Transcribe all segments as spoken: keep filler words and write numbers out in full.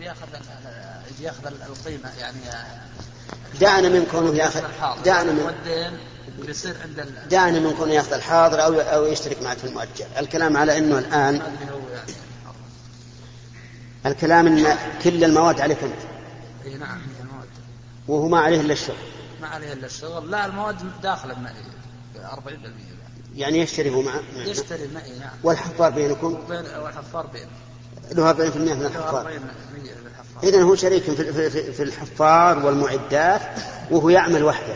الواحد ياخذ ياخذ القيمه يعني. دعنا من كونه ياخذ دعنا من بيصير عند دعنا من كونه ياخذ الحاضر او او يشترك معه في المؤجل. الكلام على انه الان الكلام ان كل المواد عليه كنت. اي نعم المواد. وهو ما عليه الا الشغل. ما عليه الا الشغل، لا المواد داخله أربعين بالمئة يعني يشتري هو معه. يشتري معي نعم. والحفار بينكم؟ والحفار بينكم. له أربعين بالمئة من الحفار. إذن هو شريك في في الحفار والمعدات وهو يعمل وحده.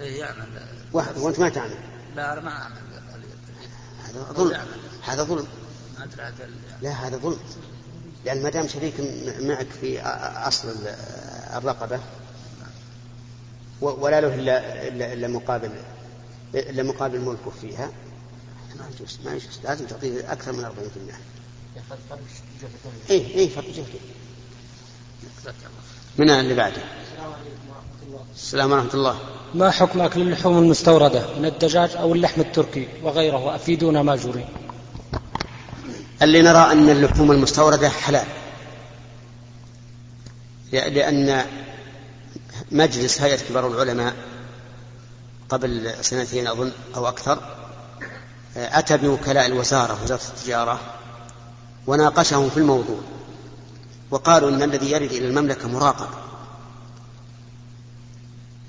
إيه يعمل. وحده وأنت ما تعمل. لا أنا ما أعمل. هذا ظلم. هذا ظلم. لا هذا ظلم. لأن ما دام شريك معك في أصل الرقبة ولا له إلا إلا, إلا مقابل إلا مقابل ملكه فيها ما يجوز ما يجوز لازم تعطيه أكثر من أربعين في المئة. إيه إيه فرق جهته. من اللي بعده. السلام ورحمة الله. ما حكم أكل اللحوم المستوردة من الدجاج أو اللحم التركي وغيره وأفيدونا ما جري؟ اللي نرى أن اللحوم المستوردة حلال، لأن مجلس هيئة كبار العلماء قبل سنتين أظن أو أكثر أتى بوكلاء الوزارة وزارة التجارة وناقشهم في الموضوع، وقالوا إن الذي يرد إلى المملكة مراقب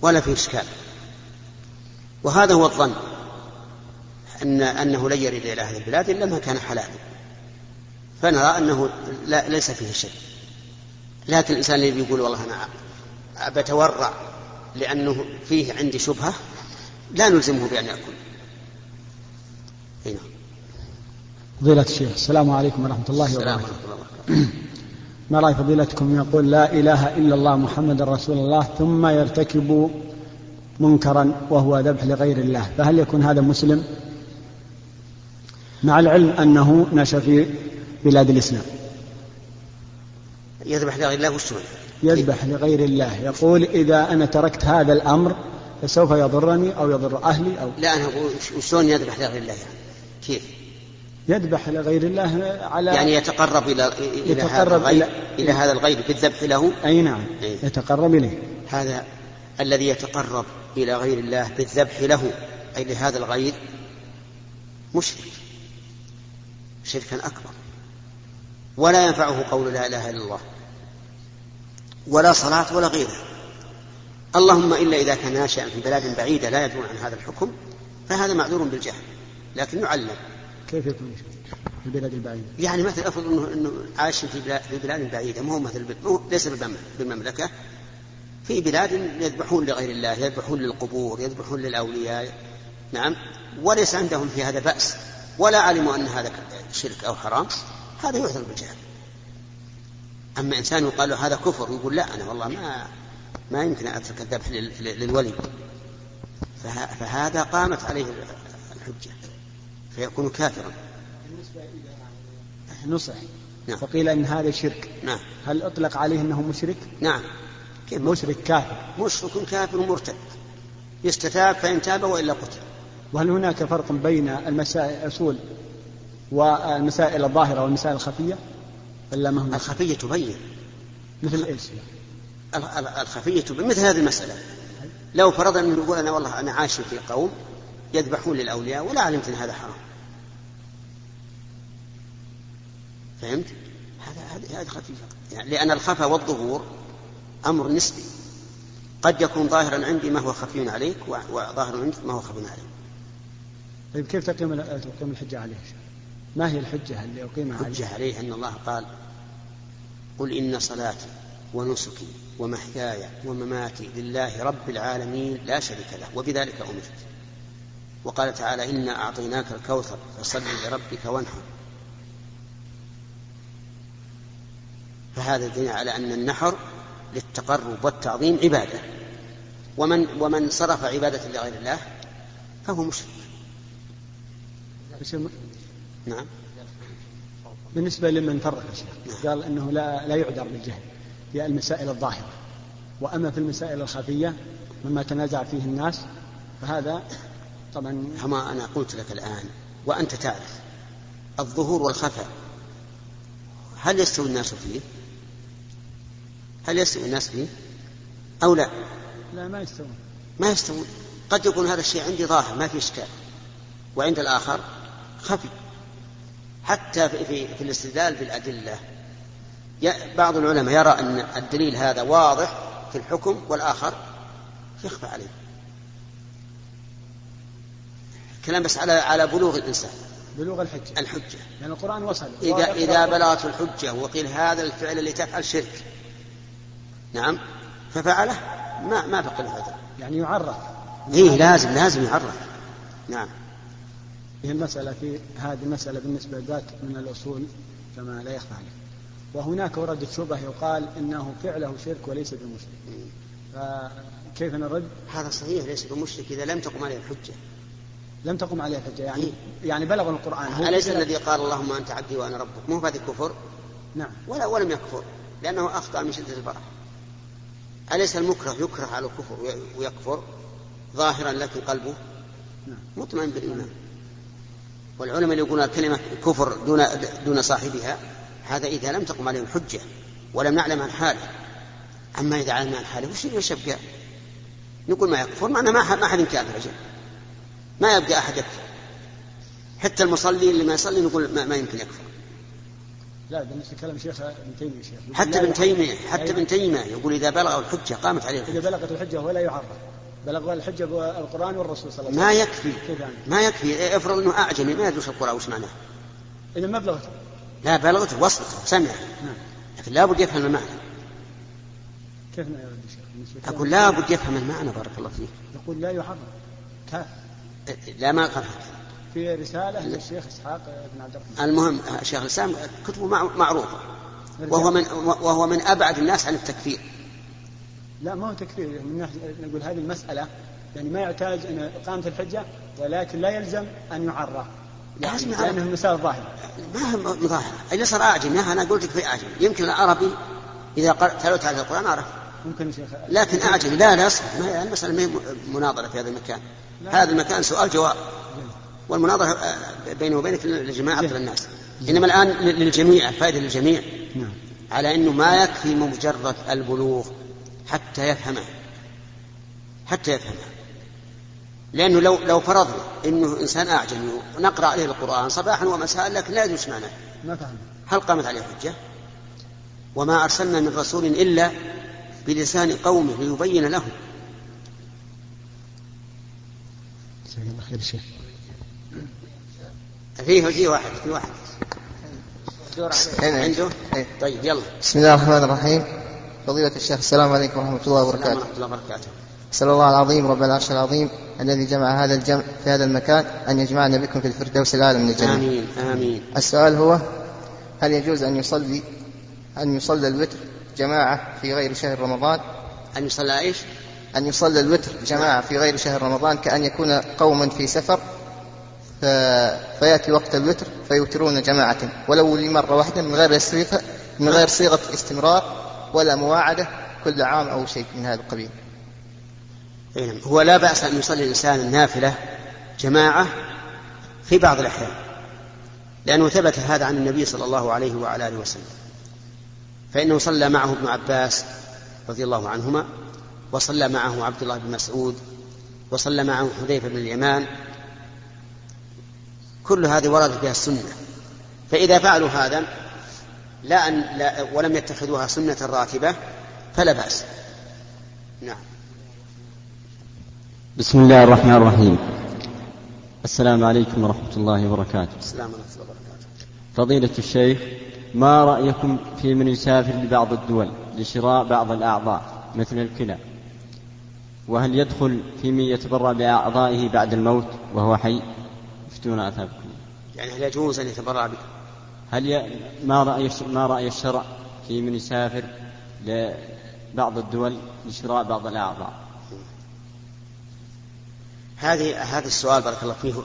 ولا في إشكال. وهذا هو الظن أن أنه لا يرد إلى هذه البلاد إلا ما كان حلالا، فنرى أنه لا ليس فيه شيء. لكن الإنسان اللي يقول والله أنا بتورع لأنه فيه عندي شبهة لا نلزمه بأن يأكل. هنا فضيلة الشيخ السلام عليكم ورحمة الله وبركاته. ما رأي فضيلتكم يقول لا إله إلا الله محمد رسول الله ثم يرتكب منكرا وهو ذبح لغير الله، فهل يكون هذا مسلم مع العلم أنه نشأ في بلاد الإسلام؟ يذبح لغير الله والسنة يذبح لغير الله. يقول إذا أنا تركت هذا الأمر فسوف يضرني أو يضر أهلي أو لا. أنا أقول شلون يذبح لغير الله يعني كيف؟ يذبح لغير الله على يعني يتقرب إلى يتقرب إلى, إلى, إلى هذا الغير بالذبح له. أي نعم أي. يتقرب إليه. هذا الذي يتقرب إلى غير الله بالذبح له أي لهذا الغير مشرك شركا أكبر، ولا ينفعه قول لا إله إلا الله ولا صلاة ولا غيره، اللهم إلا إذا كان ناشئا في بلاد بعيدة لا يدرون عن هذا الحكم فهذا معذور بالجهل، لكن يعلم. كيف يكون في البلاد البعيدة؟ يعني مثل أفضل أنه, إنه عايش في بلاد, في بلاد بعيدة، مو مثل ليس بالمملكة، في بلاد يذبحون لغير الله، يذبحون للقبور، يذبحون للأولياء نعم، وليس عندهم في هذا بأس ولا علموا أن هذا شرك أو حرام، هذا يعذر بالجهل. أما إنسان يقال له هذا كفر ويقول لا أنا والله ما ما يمكن أترك الذبح للولي، فهذا قامت عليه الحجة فيكون كافرا. بالنسبة إلى نصح نعم. فقيل إن هذا شرك نعم. هل أطلق عليه أنه مشرك؟ نعم كيف مشرك كافر مشرك كافر مرتد يستتاب فإن تاب وإلا قتل. وهل هناك فرق بين المسائل الأصول والمسائل الظاهرة والمسائل الخفية؟ الخفية تبين مثل ايش؟ الخفية تبين مثل هذه المسألة. لو فرضنا أن نقول أنا والله أنا عايش في قوم يذبحون للأولياء ولا علمت أن هذا حرام، فهمت؟ هذا هذا خفية يعني، لأن الخفاء والظهور أمر نسبي، قد يكون ظاهرا عندي ما هو خفي عليك وظاهر عندك ما هو خفي عليك. طيب كيف تقيم تقيم الحجة عليه؟ ما هي الحجة اللي أقيمها عليه؟ الحجة عليه أن الله قال قل إن صلاتي ونسكي ومحياي ومماتي لله رب العالمين لا شريك له وبذلك أمرت. وقال تعالى إنا أعطيناك الكوثر فصل لربك وانحر. فهذا دليل على أن النحر للتقرب والتعظيم عبادة، ومن ومن صرف عبادة لغير الله فهو مشرك. نعم. بالنسبة لمن فرق الشيخ قال أنه لا, لا يعذر بالجهل في المسائل الظاهرة، وأما في المسائل الخفية مما تنازع فيه الناس فهذا طبعا كما أنا قلت لك الآن وأنت تعرف الظهور والخفاء هل يستوي الناس فيه؟ هل يستوي الناس فيه أو لا؟ لا، ما يستوون ما يستوون. قد يكون هذا الشيء عندي ظاهر ما في إشكال، وعند الآخر خفي. حتى في, في, في الاستدلال بالأدلة بعض العلماء يرى أن الدليل هذا واضح في الحكم والآخر يخفى عليه. كلام بس على على بلوغ الإنسان، بلوغ الحجة الحجة لأن القرآن وصل إذا, إذا بلغت الحجة وقيل هذا الفعل اللي تفعل شرك، نعم، ففعله ما ما بقي هذا، يعني يعرف. إيه لازم لازم يعرف. نعم. هي المسألة في هذه المسألة بالنسبة لذات من الأصول كما لا يخفى عليه. وهناك وردت شبه يقال إنه فعله شرك وليس بمشرك، فكيف نرد؟ هذا صحيح، ليس بمشرك إذا لم تقم عليه الحجة. لم تقم عليه الحجة يعني إيه؟ يعني بلغ القرآن. أليس الذي قال اللهم أنت عبدي وأنا ربك مو هذا الكفر؟ نعم. ولا ولم يكفر لأنه أخطأ من شدة البراءة. أليس المكره يكره على الكفر ويكفر ظاهرا لكن قلبه نعم مطمئن بالإيمان؟ والعلماء يقولون الكلمة كفر دون دون صاحبها هذا إذا لم تقم عليه الحجة ولم نعلم عن حاله. أما إذا علمنا عن حاله وش يشبه نقول ما يكفر، معناه ما أحد كافر، أجل ما يبقى أحد يكفر، حتى المصلي اللي ما يصلي نقول ما, ما يمكن يكفر. لا بالنسبة كلام شيخ ابن تيمية، حتى ابن تيمية حتى ابن تيمية يقول إذا بلغ الحجة قامت عليه الحجة. إذا بلغت الحجة ولا يعرف بلغ الحجة بالقرآن والرسول صلى الله عليه وسلم ما يكفي، ما يكفي. افرض إنه أعجمي ما يدرس القرآن وش معناه، إذا ما بلغت. لا بلغته وصلته سمع، لكن لا بد يفهم المعنى. كيف نعرف الشيخ؟ أقول لا بد يفهم المعنى. بارك الله فيك. يقول لا يعرف كاف. لا ما قفت في رسالة للشيخ إسحاق بن عبد الرحمن. المهم الشيخ الإسلام كتبه معروفة وهو من وهو من أبعد الناس عن التكفير. لا ما هو تكفير، من نقول هذه المسألة يعني ما يحتاج إن إقامة الحجة، ولكن لا يلزم أن يعرّف لازم يعني لأنه مسألة ظاهرة. ما هي ظاهرة اللي صار أعجم، أنا قلت لك في أعجم يمكن العربي إذا تلوت على القرآن أعرف ممكن شيخ، لكن أعجم لا لا أصلا. ما هي المسألة مناظرة في هذا المكان، هذا المكان سؤال جواب، والمناظرة بينه وبينك للجماعة أفضل الناس. إنما الآن للجميع فائدة للجميع على أنه ما يكفي مجرد البلوغ حتى يفهمه حتى يفهمه لأنه لو لو فرضنا أنه إنسان أعجمي ونقرأ عليه القرآن صباحا ومساء لكن لا يدرس معناه هل قامت عليه حجة؟ وما أرسلنا من رسول إلا بلسان قومه ليبين لهم. الله خير شيء. فيه وجيه واحد في واحد عنده. طيب يلا. بسم الله الرحمن الرحيم. فضيلة الشيخ السلام عليكم ورحمة الله وبركاته. ورحمة الله وبركاته. أسأل الله العظيم رب العرش العظيم الذي جمع هذا الجمع في هذا المكان أن يجمعنا بكم في الفردوس الأعلى من الجنة. آمين آمين. السؤال هو هل يجوز أن يصلي أن يصلي الوتر جماعة في غير شهر رمضان؟ أن يصلي إيش؟ أن يصلي الوتر جماعة في غير شهر رمضان، كأن يكون قوم في سفر ف... فيأتي وقت الوتر فيوترون جماعة ولو لمرة واحدة من غير صيغة من غير صيغة استمرار ولا مواعدة كل عام أو شيء من هذا القبيل. هو لا بأس أن يصلي الإنسان النافلة جماعة في بعض الأحيان، لأنه ثبت هذا عن النبي صلى الله عليه وعلى آله وسلم، فإنه صلى معه ابن عباس رضي الله عنهما، وصلى معه عبد الله بن مسعود، وصلى معه حذيفة بن اليمان، كل هذه ورد فيها السنة. فإذا فعلوا هذا لا أن لا ولم يتخذوها سنة راتبة فلا بأس. نعم. بسم الله الرحمن الرحيم. السلام عليكم ورحمة الله وبركاته. السلام عليكم ورحمة الله وبركاته. فضيلة الشيخ، ما رأيكم في من يسافر لبعض الدول لشراء بعض الأعضاء مثل الكلى، وهل يدخل في من يتبرع بأعضائه بعد الموت وهو حي؟ افتونا أثابكم. يعني هل يجوز أن يتبرع به؟ هل ي... ما رأي ما رأي الشرع في من يسافر لبعض الدول لشراء بعض الأعضاء؟ هذه هذا السؤال بارك الله فيه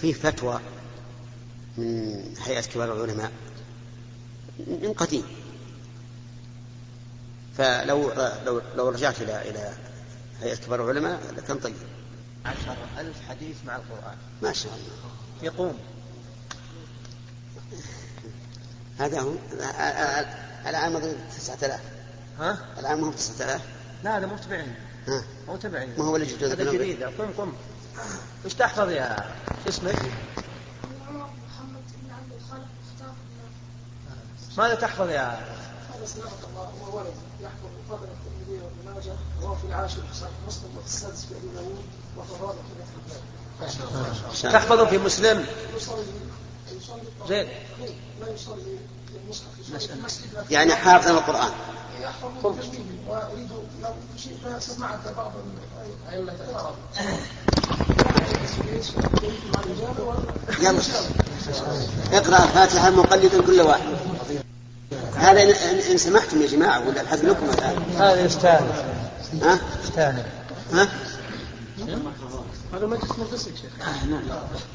فيه فتوى من هيئة كبار العلماء من قديم، فلو لو لو رجعت إلى إلى هيئة كبار العلماء لكان طيب. عشر ألف حديث مع القرآن ما شاء الله يقوم. هذا هو الآن تسعة آلاف ها؟ الآن ما هو تسعة آلاف؟ لا هذا مو تبعين. ها؟ مو تبعين. ما هو اللي جديد؟ هذا جديد. قم قم. وش تحفظ يا شو اسمك؟ عمر محمد بن عبد الخالق مختار بن. ماذا تحفظ يا؟ هذا سنة الله وولد يحفظ فضل التلميذ والمناجح وفي العاشر صحيح مسلم والسادس في الأولون وفراد في الأخبار. تحفظه في مسلم. زين. لا يصلي. يعني حافظ القرآن. وأريد لو شئت سمعت بعض العلة العرب. يلا اقرأ الفاتحة مقلدا كل واحد. هذا إن سمحتم يا جماعة ولا الحد لكم الآن. هذا يستاهل. ها؟ يستاهل. ها؟ هذا مجلس مدرسك شيخ.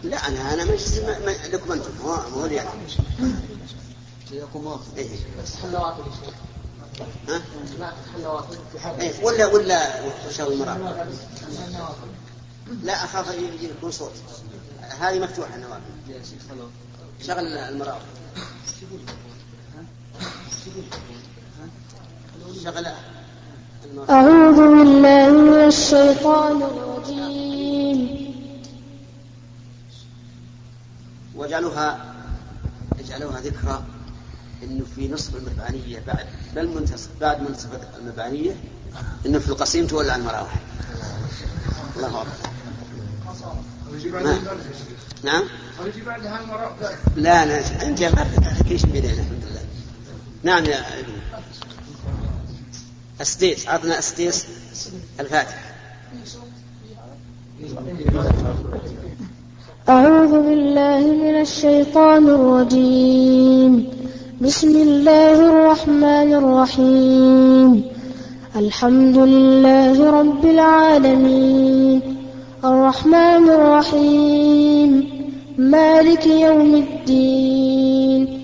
لا أنا أنا مجلس لكم أنتم هو هو يعني. يقوموا إيه حلوات ها حلوات إيه ولا ولا شغل المرأة لا أخاف يجي يكون صوت هذه مفتوحة النوافذ شغل المرأة شغل المرأة. أعوذ بالله من الشيطان الرجيم وجعلوها اجعلوها ذكرى إنه في نصف المبانية بعد بل منتصف بعد منتصف المبانية إنه في القصيم تولى المراوح. الله أكبر. نعم. لا لا أنت ما كيش بدينا الحمد لله. نعم يا ابني. أسديس عطنا أسديس الفاتح. أعوذ بالله من الشيطان الرجيم. بسم الله الرحمن الرحيم. الحمد لله رب العالمين الرحمن الرحيم مالك يوم الدين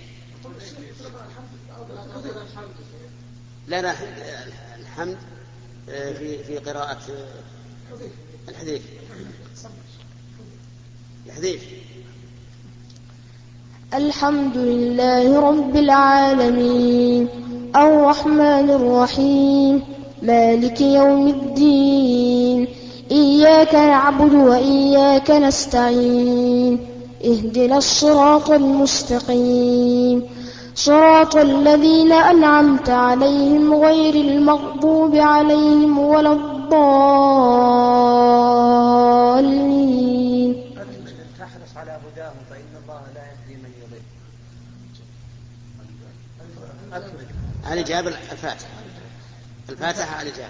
لا لا الحمد في في قراءة الحديث. الحديث. الحمد لله رب العالمين الرحمن الرحيم مالك يوم الدين إياك نعبد وإياك نستعين اهدنا الصراط المستقيم صراط الذين أنعمت عليهم غير المغضوب عليهم ولا الضالين. تحرص على هداهم فإن الله لا يهدي من على جاب الفاتحة الفاتحة على جاب.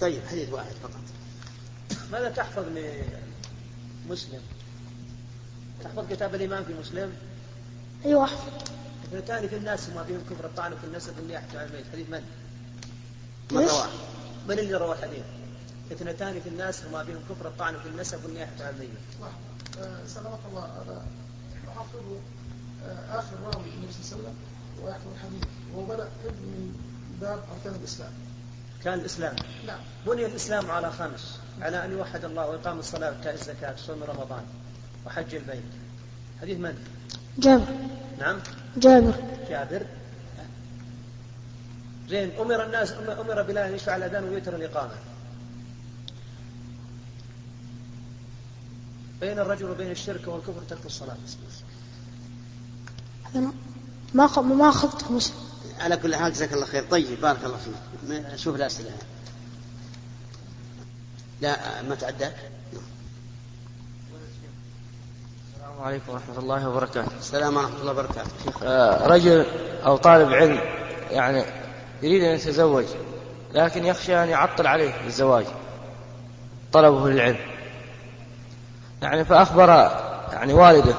طيب حديث واحد فقط. ماذا تحفظ لمسلم؟ تحفظ كتاب الإمام في مسلم؟ أيوة أحفظ. اثنتان في الناس وما فيهم كفر الطعن في النسب اللي يحتوي الميت. حديث من؟ من رواه؟ من اللي روى الحديث؟ اثنتان في الناس وما بهم كفر الطعن في النسب والنياحة على الميت. سلامة الله هذا يحفظ آخر راوي النبي صلى الله عليه وسلم ويحفظ الحديث وهو بدأ من باب أركان الإسلام. كان الإسلام. نعم. بني الإسلام على خمس على أن يوحد الله وإقام الصلاة وإيتاء الزكاة وصوم رمضان وحج البيت. حديث من؟ جابر. نعم. جابر. جابر. زين أمر الناس أمر بلا أن يشفع الأذان ويوتر الإقامة. بين الرجل وبين الشرك والكفر ترك الصلاة. هذا ما ما خطه مسلم. على كل حال جزاك الله خير. طيب بارك الله فيك. شوف الأسئلة. لا ما تعداك. السلام عليكم ورحمة الله وبركاته. السلام ورحمة الله وبركاته. آه رجل أو طالب علم يعني يريد أن يتزوج لكن يخشى أن يعطل عليه الزواج طلبه للعلم يعني، فأخبر يعني والده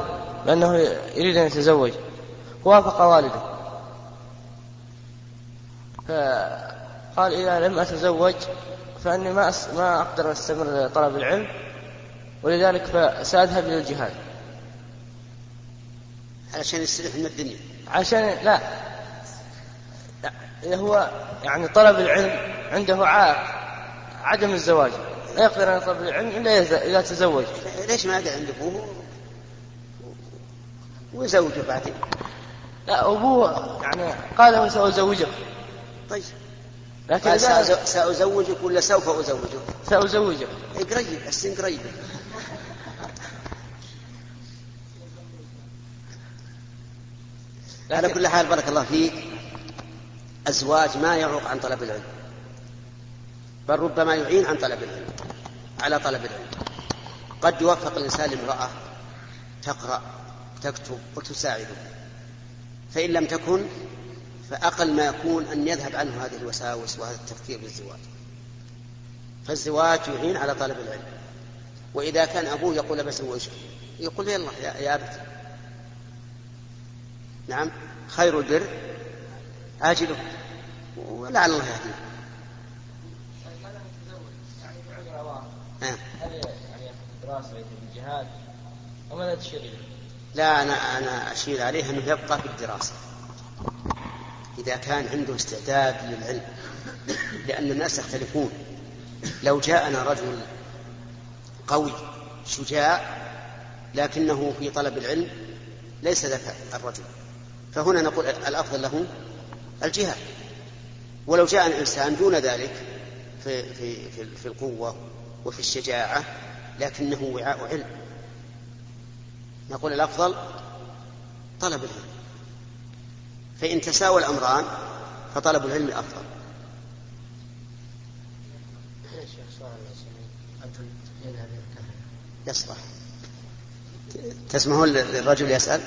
بأنه يريد أن يتزوج ووافق والده، فقال إذا لم أتزوج فأني ما أس... ما أقدر أستمر طلب العلم، ولذلك فسأذهب إلى الجهاد. علشان يستريح من الدنيا؟ عشان لا. لا هو يعني طلب العلم عنده عائق عدم الزواج، لا يقدر أن يطلب العلم إلا إذا تزوج. ليش ما قال عنده أبوه ويزوجه بعدين؟ لا أبوه يعني قال سأزوجه. طيب لكن سأزوجك ولا سوف أزوجك؟ سأزوجك. قريب السن قريب. على كل حال بارك الله فيك، أزواج ما يعوق عن طلب العلم، بل ربما يعين عن طلب العلم على طلب العلم. قد يوفق الإنسان امرأة تقرأ تكتب وتساعده، فإن لم تكن فأقل ما يكون أن يذهب عنه هذه الوساوس وهذا التفكير بالزواج. فالزواج يعين على طلب العلم. وإذا كان أبوه يقول بزوجك يقول يلا يا أبت. نعم خير البر عاجله ولعل الله يهديه. لا أنا أنا أشير عليه أنه يبقى في الدراسة إذا كان عنده استعداد للعلم، لأن الناس يختلفون. لو جاءنا رجل قوي شجاع لكنه في طلب العلم ليس ذكاء الرجل، فهنا نقول الأفضل له الجهاد. ولو جاء الإنسان دون ذلك في, في, في, في القوة وفي الشجاعة لكنه وعاء علم، نقول الأفضل طلب العلم. فإن تساوى الأمران فطلب العلم أفضل. يصلح تسمحون للرجل يسأل؟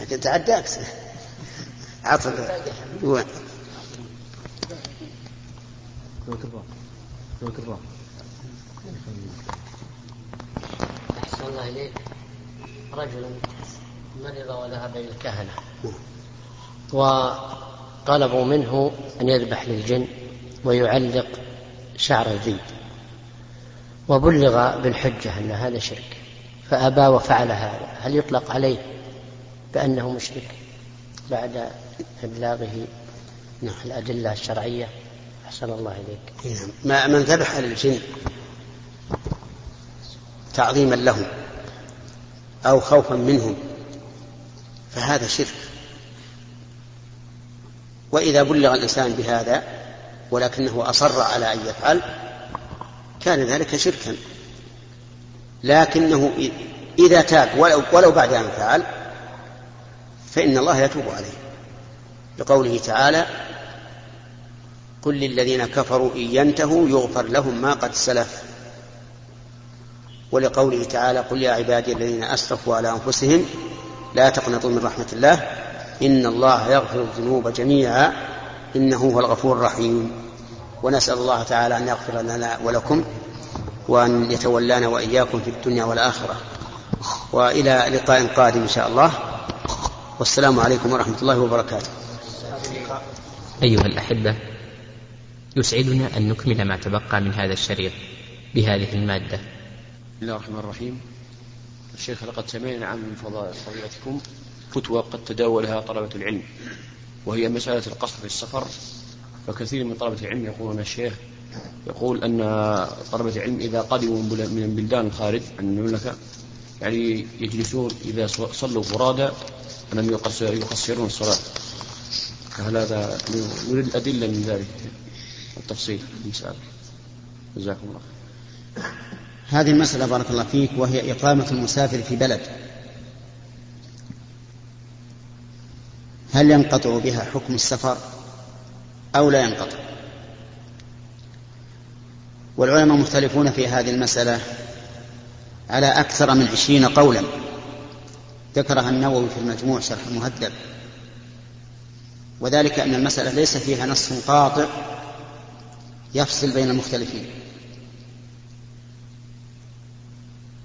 لكن تعداك عطل. أحسن الله إليك. رجل مرض وذهب إلى الكهنة وطلبوا منه أن يذبح للجن ويعلق شعر الذيب، وبلغ بالحجة أن هذا شرك فأبى وفعل هذا، هل يطلق عليه بأنه مشرك بعد إبلاغه الأدلة الشرعية؟ أحسن الله إليك. ما من ذبح للجن تعظيما لهم أو خوفا منهم فهذا شرك، وإذا بلغ الإنسان بهذا ولكنه أصر على أن يفعل كان ذلك شركا، لكنه إذا تاب ولو بعد أن فعل فإن الله يتوب عليه، لقوله تعالى قل للذين كفروا إن ينتهوا يغفر لهم ما قد سلف، ولقوله تعالى قل يا عبادي الذين أسرفوا على أنفسهم لا تقنطوا من رحمة الله إن الله يغفر الذنوب جميعا إنه هو الغفور الرحيم. ونسأل الله تعالى أن يغفر لنا ولكم وأن يتولانا وإياكم في الدنيا والآخرة، وإلى لقاء قادم إن شاء الله. والسلام عليكم ورحمة الله وبركاته. أيها الأحبة، يسعدنا أن نكمل ما تبقى من هذا الشريط بهذه المادة. بسم الله الرحمن الرحيم. الشيخ لقد سمعنا عن من فضيلتكم فتوى قد تداولها طلبة العلم، وهي مسألة القصر في السفر، فكثير من طلبة العلم يقولون الشيخ يقول أن طلبة العلم إذا قدموا من بلدان الخارج عن المملكة يعني يجلسون إذا صلوا فرادى أنهم يقصرون الصلاة، فهل هذا نريد الأدلة من ذلك التفصيل المسألة؟ جزاكم الله. هذه المسألة بارك الله فيك وهي إقامة المسافر في بلد، هل ينقطع بها حكم السفر أو لا ينقطع؟ والعلماء مختلفون في هذه المسألة على أكثر من عشرين قولا ذكرها النووي في المجموع شرح المهذب، وذلك أن المسألة ليس فيها نص قاطع يفصل بين المختلفين،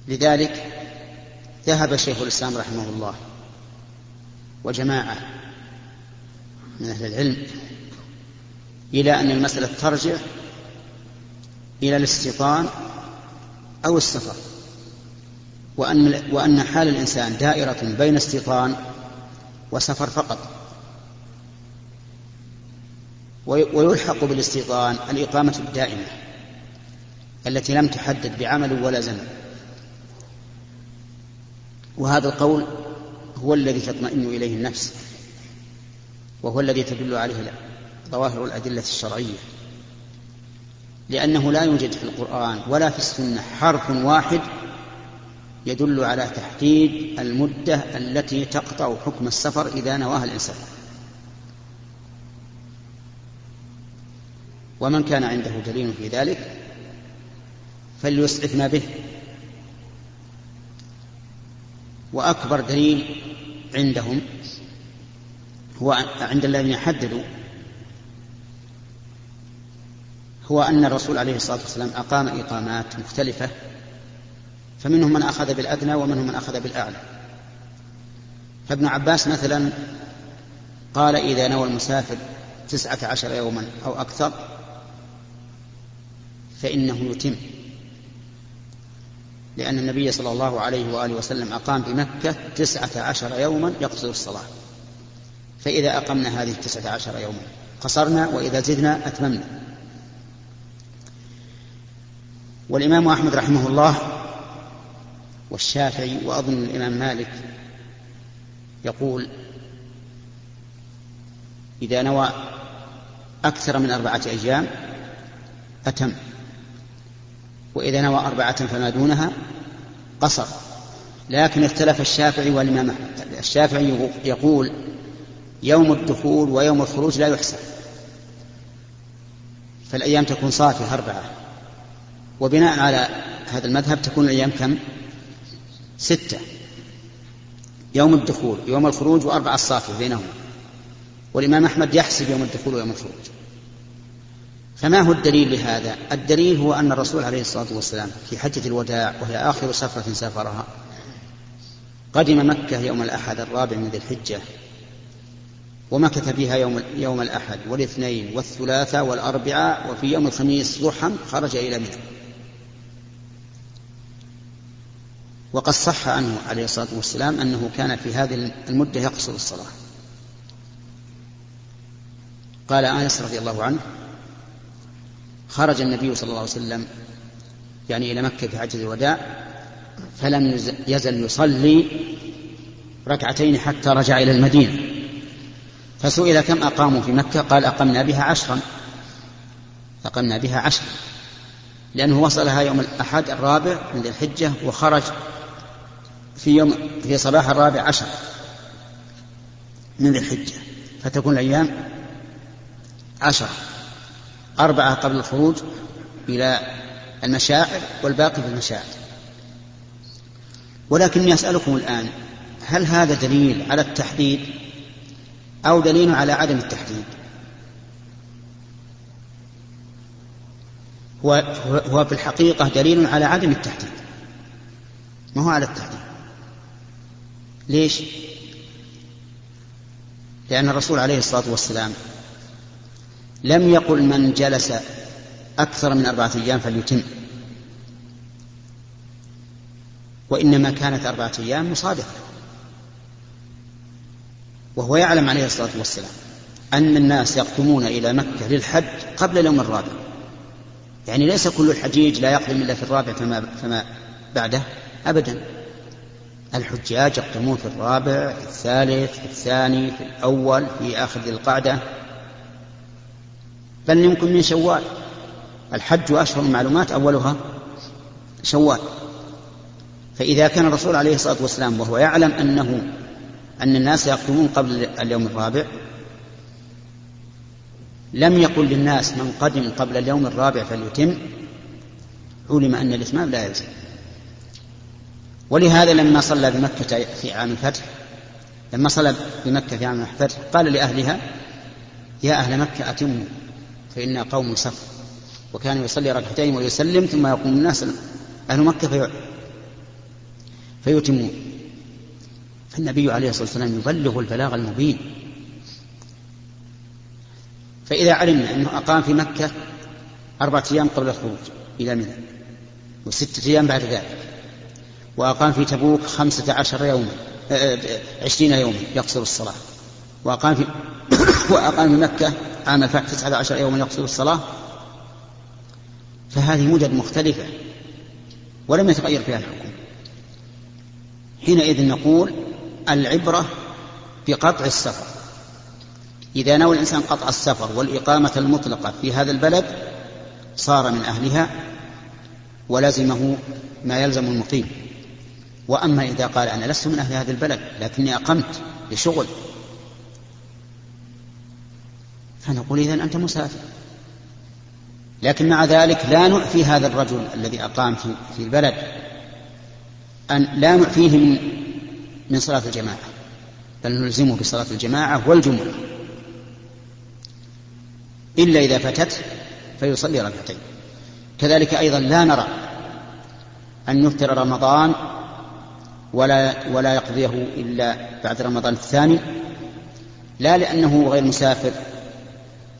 لذلك ذهب شيخ الإسلام رحمه الله وجماعة من أهل العلم إلى أن المسألة ترجع إلى الاستيطان أو السفر، وأن, وأن حال الإنسان دائرة بين استيطان وسفر فقط، ويلحق بالاستيطان الإقامة الدائمة التي لم تحدد بعمل ولا زمن، وهذا القول هو الذي تطمئن إليه النفس، وهو الذي تدل عليه ظواهر الأدلة الشرعية، لأنه لا يوجد في القرآن ولا في السنة حرف واحد يدل على تحديد المدة التي تقطع حكم السفر إذا نواها الإنسان. ومن كان عنده دليل في ذلك فليسعف ما به، وأكبر دليل عندهم هو عند الذين حددوا هو أن الرسول عليه الصلاة والسلام أقام إقامات مختلفة، فمنهم من أخذ بالأدنى ومنهم من أخذ بالأعلى. فابن عباس مثلا قال إذا نوى المسافر تسعة عشر يوما أو أكثر فإنه يتم، لأن النبي صلى الله عليه وآله وسلم أقام بمكة تسعة عشر يوما يقصر الصلاة، فإذا أقمنا هذه التسعة عشر يوما قصرنا، وإذا زدنا أتممنا. والإمام أحمد رحمه الله والشافعي وأظن الإمام مالك يقول إذا نوى أكثر من أربعة أيام أتم، وإذا نوى أربعة فما دونها قصر. لكن اختلف الشافعي والإمام أحمد، الشافعي يقول يوم الدخول ويوم الخروج لا يحسب، فالأيام تكون صافية أربعة، وبناء على هذا المذهب تكون الأيام كم؟ ستة، يوم الدخول يوم الخروج وأربعة الصافية بينهم. والإمام أحمد يحسب يوم الدخول ويوم الخروج. فما هو الدليل لهذا؟ الدليل هو أن الرسول عليه الصلاة والسلام في حجة الوداع، وهي آخر سفرة سافرها، قدم مكة يوم الأحد الرابع من ذي الحجة، ومكث فيها يوم, يوم الأحد والاثنين والثلاثة والأربعاء، وفي يوم الخميس ضحى خرج إلى منى. وقد صح عنه عليه الصلاة والسلام أنه كان في هذه المدة يقصر الصلاة. قال أنس رضي الله عنه خرج النبي صلى الله عليه وسلم يعني إلى مكة في حجة الوداع فلم يزل يصلي ركعتين حتى رجع إلى المدينة، فسئل كم أقاموا في مكة؟ قال أقمنا بها عشرا أقمنا بها عشرا لأنه وصلها يوم الأحد الرابع من ذي الحجة وخرج في يوم في صباح الرابع عشر من ذي الحجة، فتكون الأيام عشر، أربعة قبل الخروج إلى المشاعر والباقي في المشاعر. ولكني أسألكم الآن، هل هذا دليل على التحديد أو دليل على عدم التحديد؟ هو, هو في الحقيقة دليل على عدم التحديد، ما هو على التحديد. ليش؟ لأن الرسول عليه الصلاة والسلام لم يقل من جلس أكثر من أربعة أيام فليتم، وإنما كانت أربعة أيام مصادفة، وهو يعلم عليه الصلاة والسلام أن الناس يقدمون إلى مكة للحج قبل اليوم الرابع، يعني ليس كل الحجيج لا يقدم إلا في الرابع فما, فما بعده أبدا، الحجاج يقدمون في الرابع في الثالث في الثاني في الأول في آخر ذي القعدة، بل يمكن من شوال. الحج أشهر المعلومات أولها شوال، فإذا كان الرسول عليه الصلاة والسلام وهو يعلم أنه أن الناس يقدمون قبل اليوم الرابع؟ لم يقل للناس من قدم قبل اليوم الرابع فليتم، علم أن الإتمام لا يلزم. ولهذا لما صلى بمكة في عام الفتح لما صلى بمكة في عام الفتح قال لأهلها: يا أهل مكة أتموا فإنا قوم صف. وكان يصلي ركعتين ويسلم ثم يقوم الناس أهل مكة فيتمون. فالنبي عليه الصلاة والسلام يبلغ البلاغ المبين. فإذا علمنا أنه أقام في مكة أربعة أيام قبل الخروج إلى منى وستة أيام بعد ذلك، وأقام في تبوك خمسة عشر يوما عشرين يوما يقصر الصلاة، وأقام في وأقام في مكة عام الفتح تسعة عشر يوما يقصر الصلاة، فهذه مدد مختلفة ولم يتغير فيها الحكم. حينئذ نقول العبرة بقطع السفر. إذا نوى الإنسان قطع السفر والإقامة المطلقة في هذا البلد صار من أهلها ولزمه ما يلزم المقيم. وأما إذا قال أنا لست من أهل هذا البلد لكني أقمت لشغل، فنقول إذن أنت مسافر. لكن مع ذلك لا نعفي هذا الرجل الذي أقام في البلد، أن لا نعفيه من, من صلاة الجماعة، بل نلزمه بصلاة الجماعة والجمعة، إلا إذا فتت فيصلي ركعتين. كذلك أيضا لا نرى أن يفطر رمضان ولا, ولا يقضيه إلا بعد رمضان الثاني، لا لأنه غير مسافر،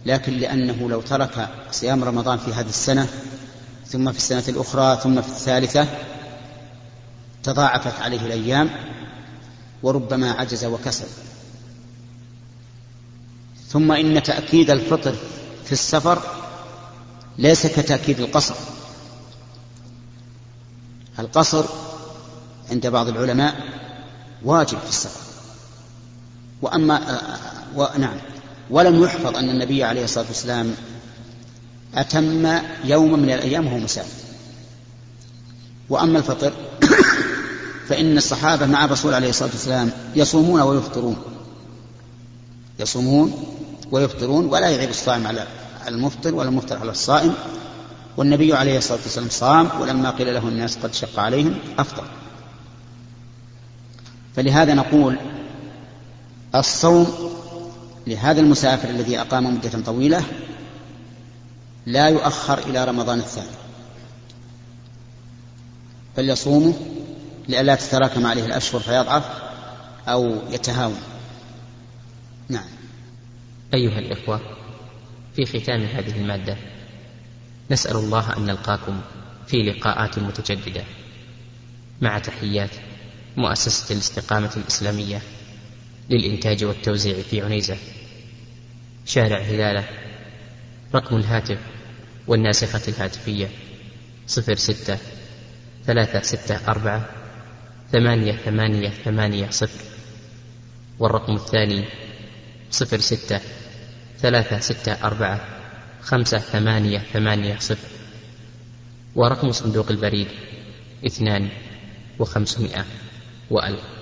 لكن لأنه لو ترك صيام رمضان في هذه السنة ثم في السنة الأخرى ثم في الثالثة تضاعفت عليه الأيام وربما عجز وكسل. ثم إن تأكيد الفطر في السفر ليس كتأكيد القصر. القصر عند بعض العلماء واجب في السفر، وأما ونعم ولم يحفظ أن النبي عليه الصلاة والسلام أتم يوما من الأيام وهو مسافر. وأما الفطر فإن الصحابة مع الرسول عليه الصلاة والسلام يصومون ويفطرون يصومون ويفطرون ولا يعيب الصائم على المفطر ولا المفطر على الصائم. والنبي عليه الصلاة والسلام صام، ولما قيل له الناس قد شق عليهم أفطر. فلهذا نقول الصوم لهذا المسافر الذي أقام مدة طويلة لا يؤخر إلى رمضان الثاني، بل يصومه لئلا تتراكم عليه الأشهر فيضعف أو يتهاون. نعم. أيها الإخوة، في ختام هذه المادة نسأل الله أن نلقاكم في لقاءات متجددة، مع تحيات مؤسسة الاستقامة الإسلامية للإنتاج والتوزيع في عنيزة، شارع هلالة، رقم الهاتف والناسخة الهاتفية صفر ستة ثلاثة ستة أربعة ثمانية ثمانية ثمانية صفر، والرقم الثاني صفر ستة ثلاثة ستة أربعة خمسة ثمانية ثمانية صفر، ورقم صندوق البريد اثنان وخمسمائة وألف.